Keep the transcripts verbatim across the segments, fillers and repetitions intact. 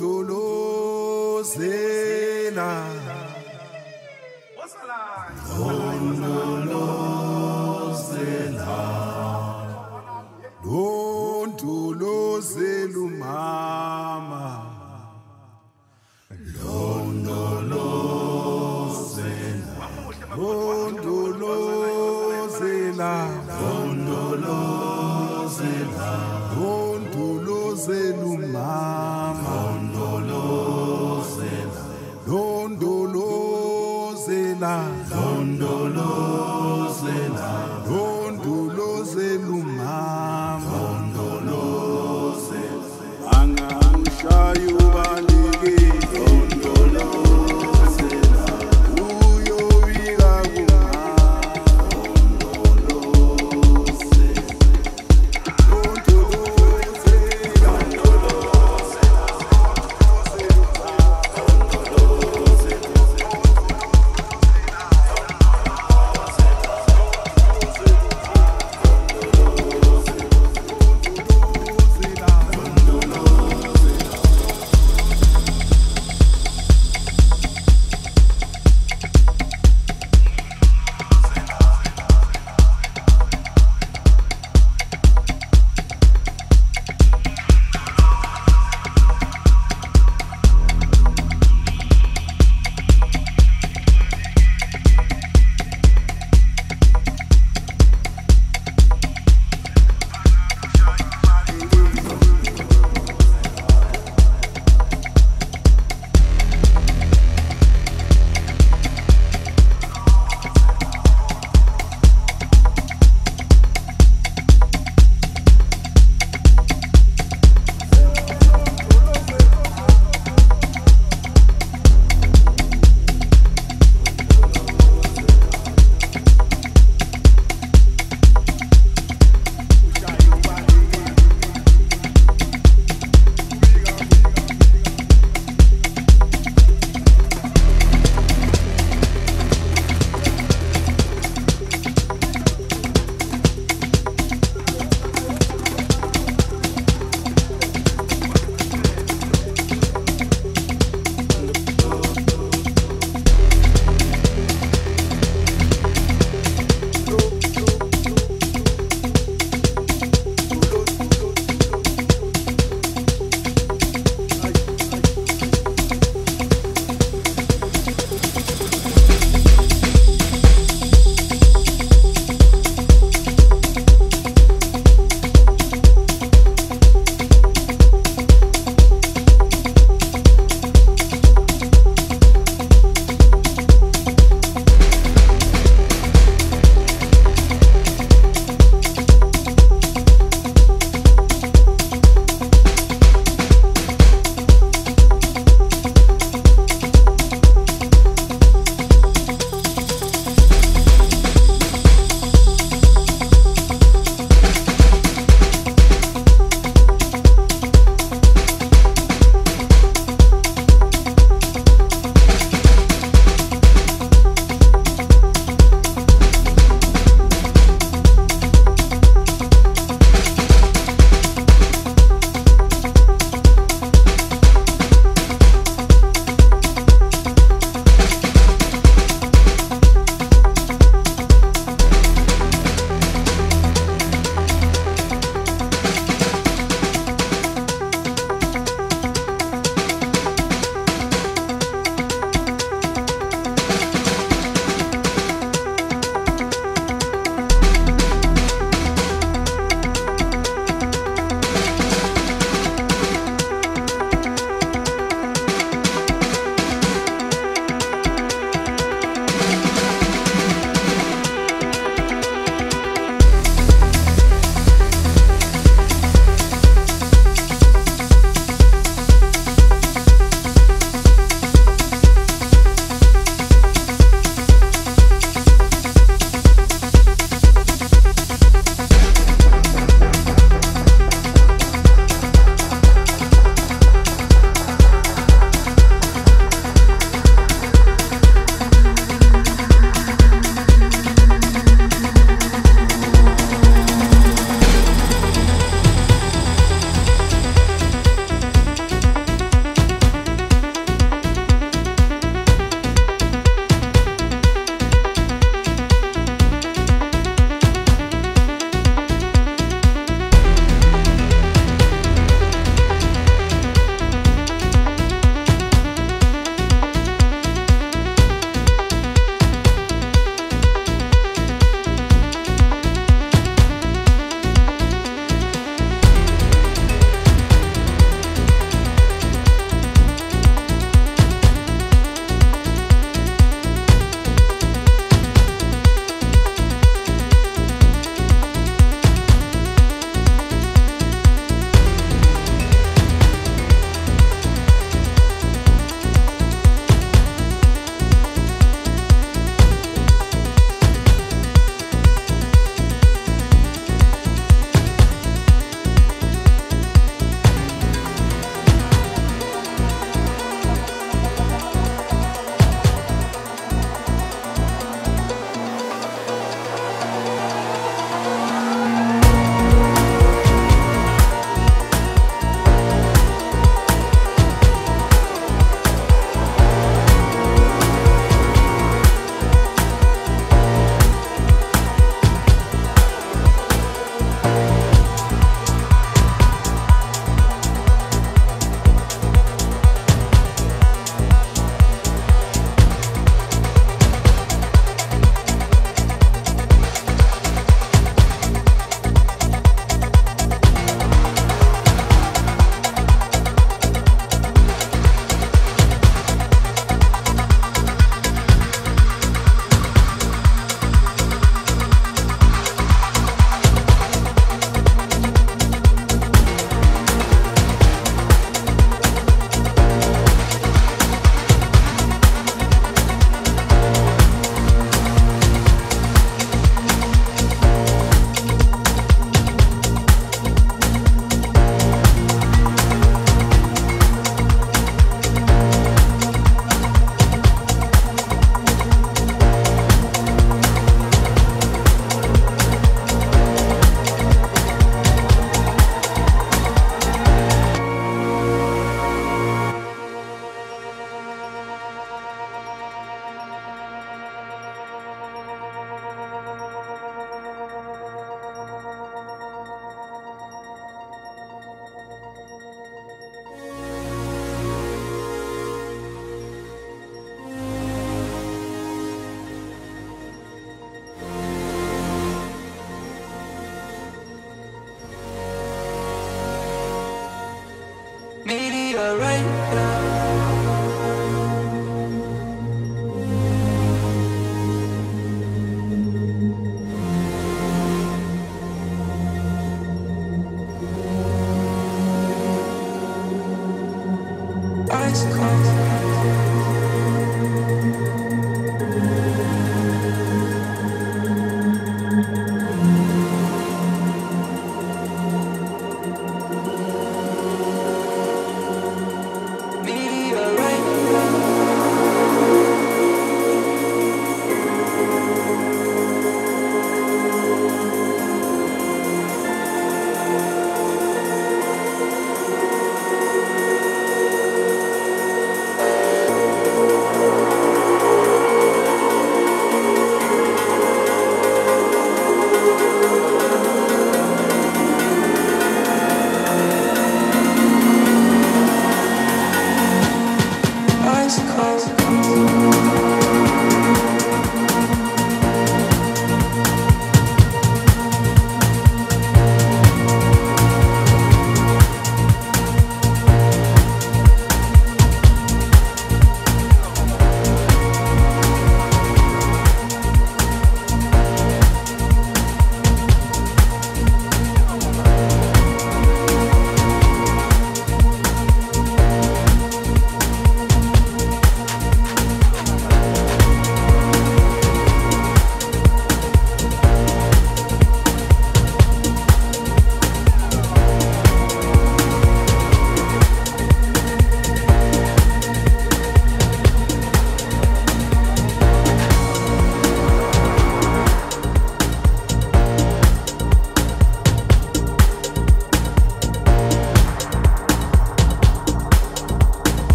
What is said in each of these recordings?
Dolozela Dolozela Dolozela Mama Dolozela Dolozela Dolozela Londolozela, Londolozela, Londolozela.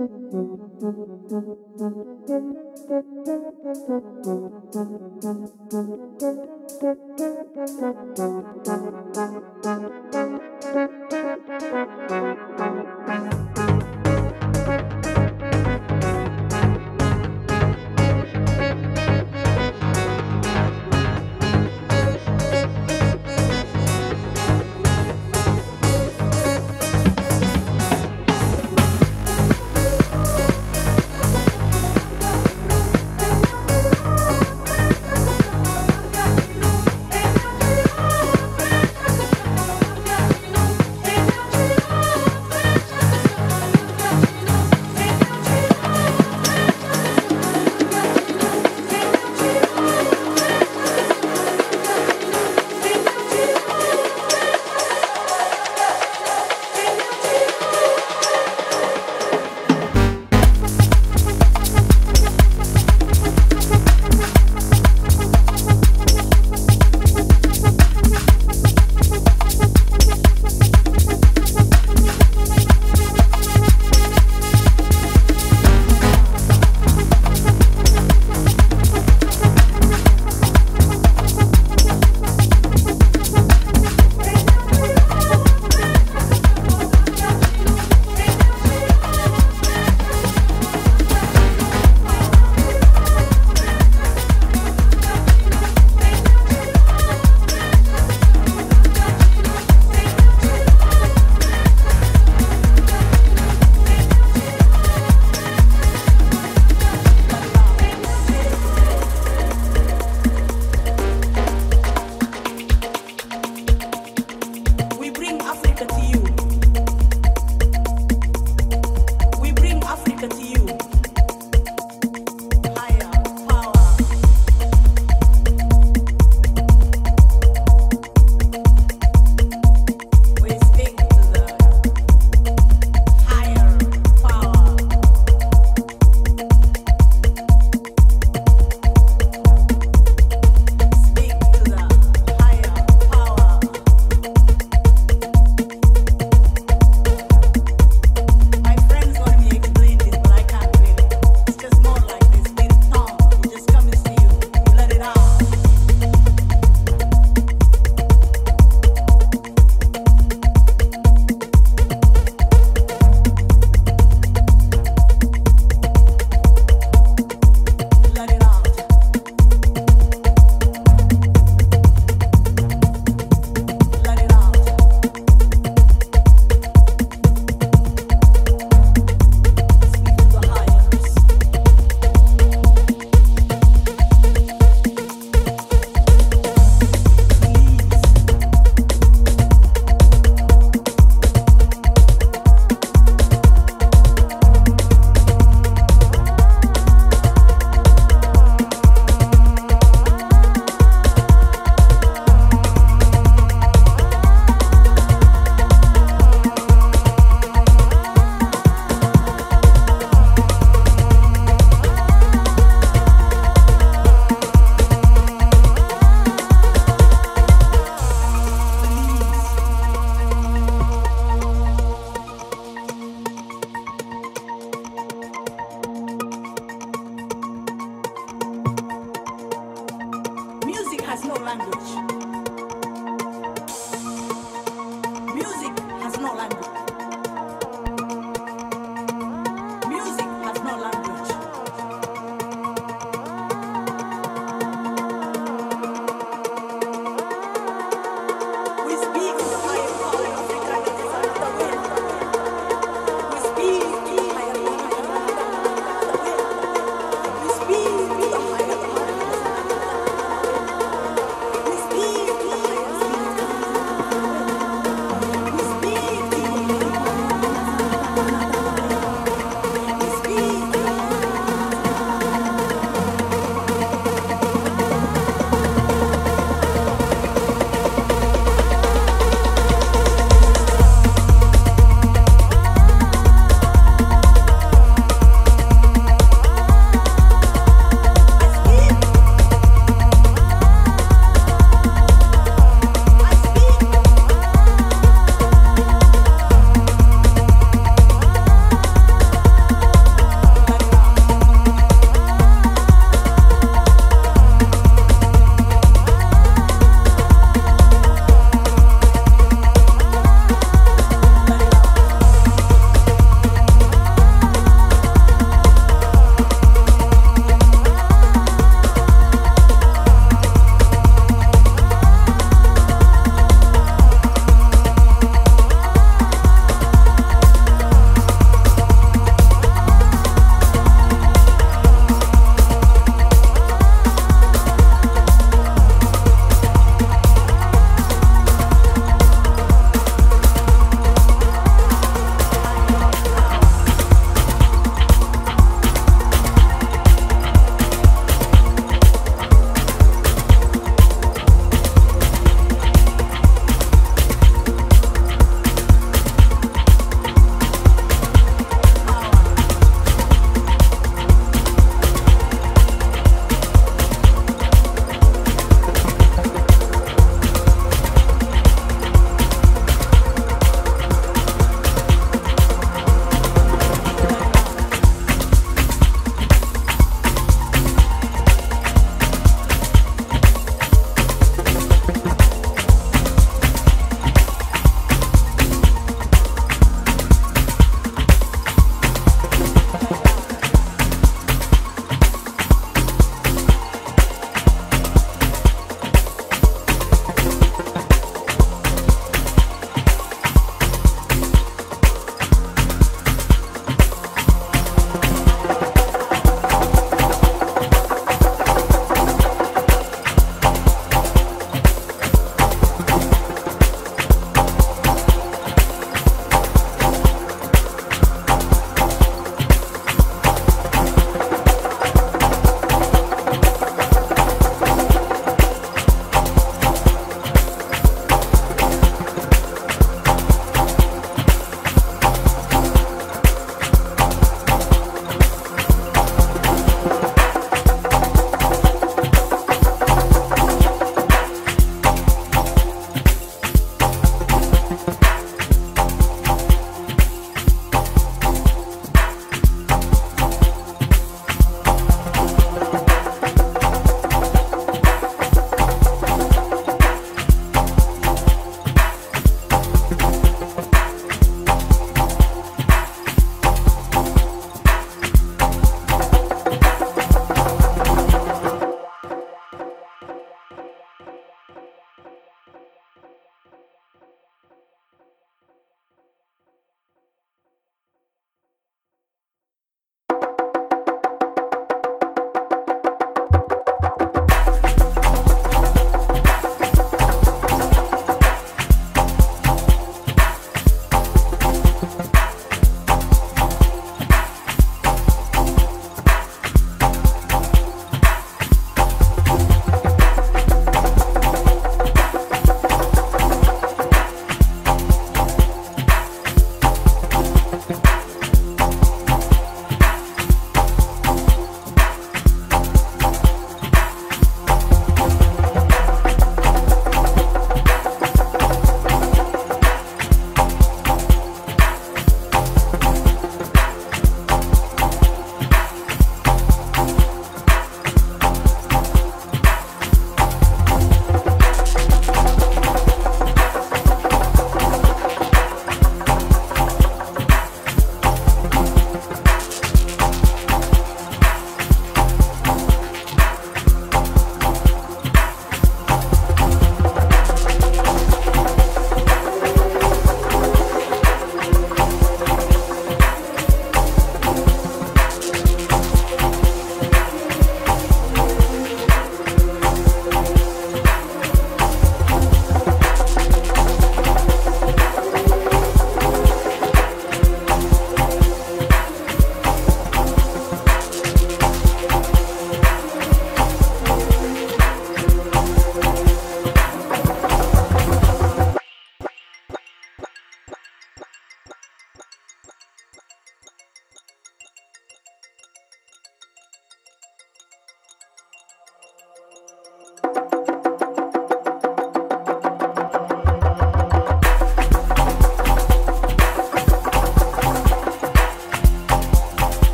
Bye.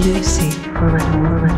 Lucy Ferrell.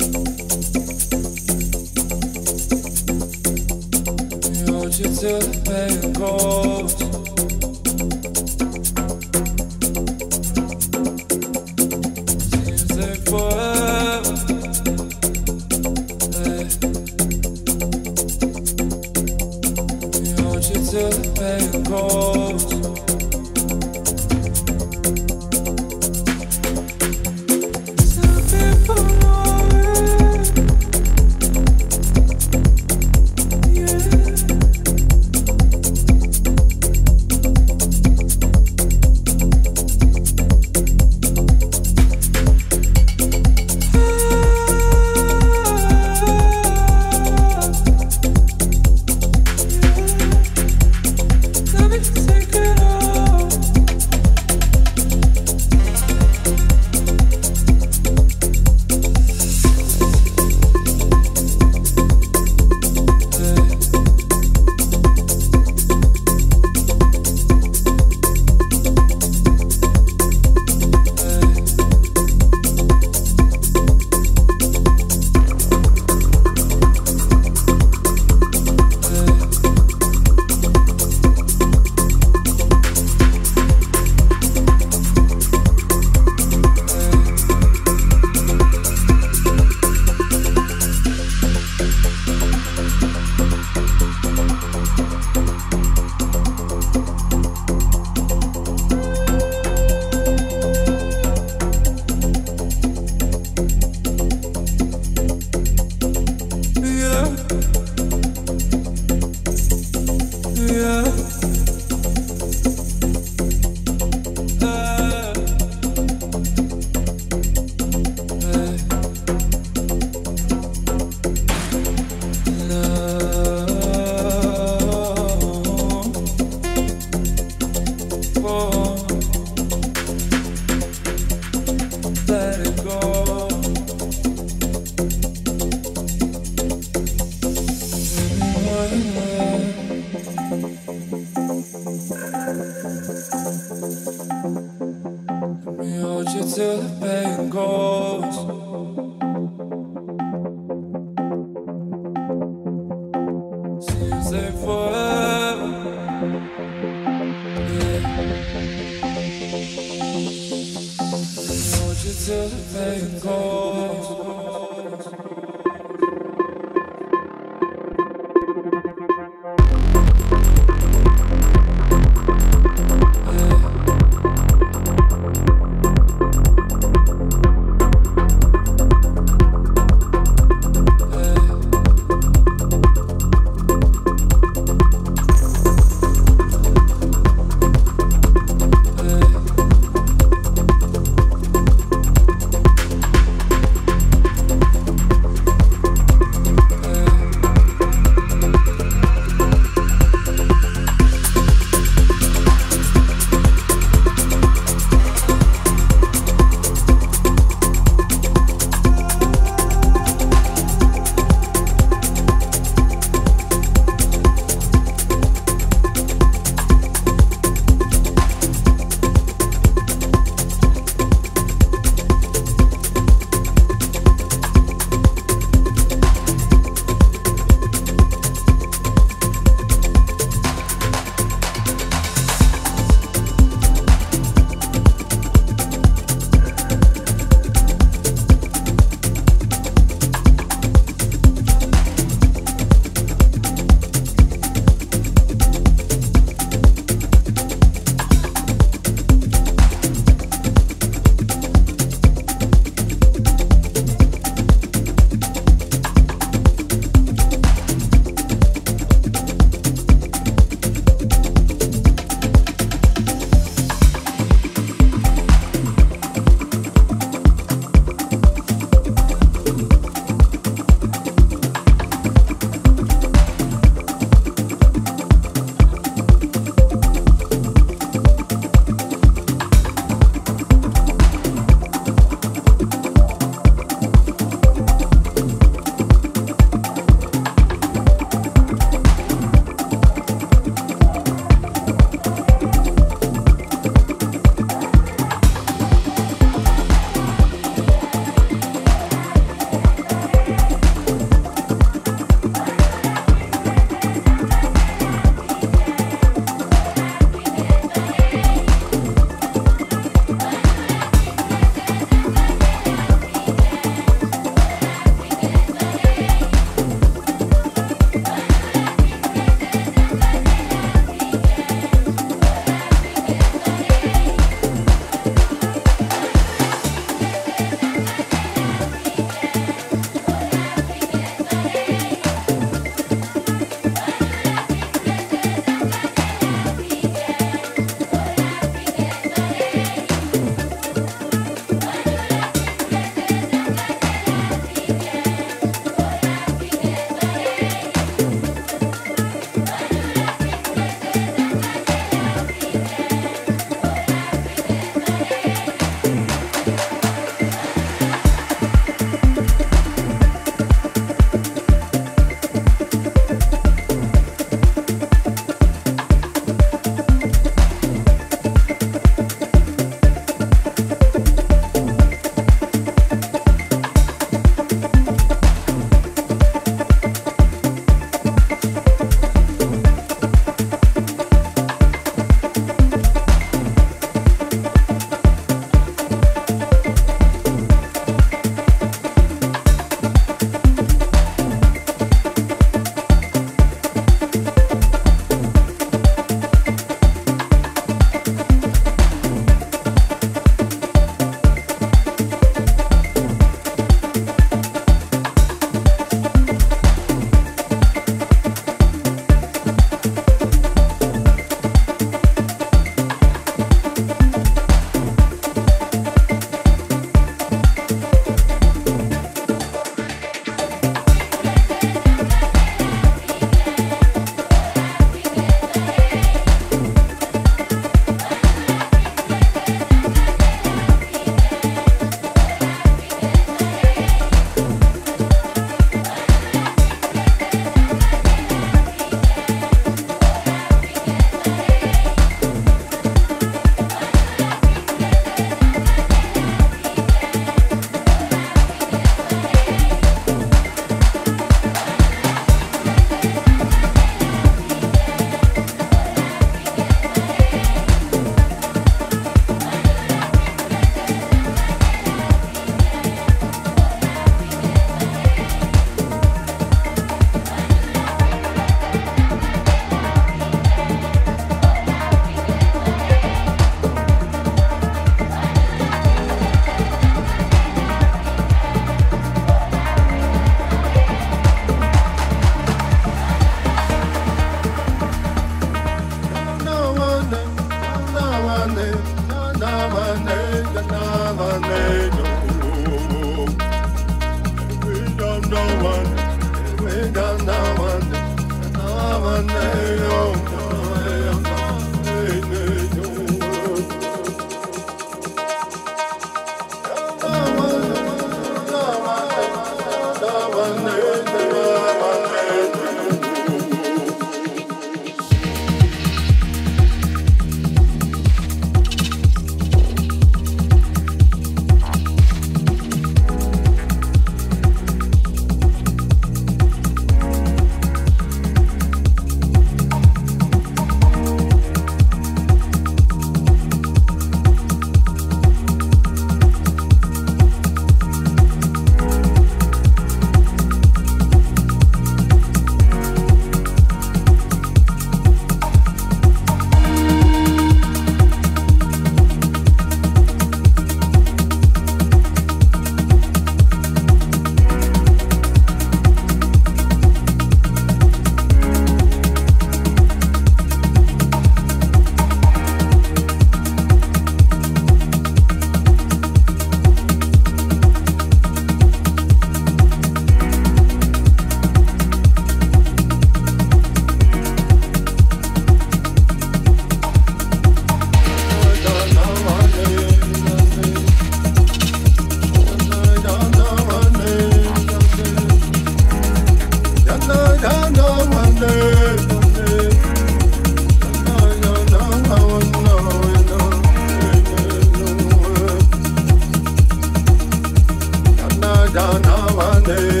Janavane.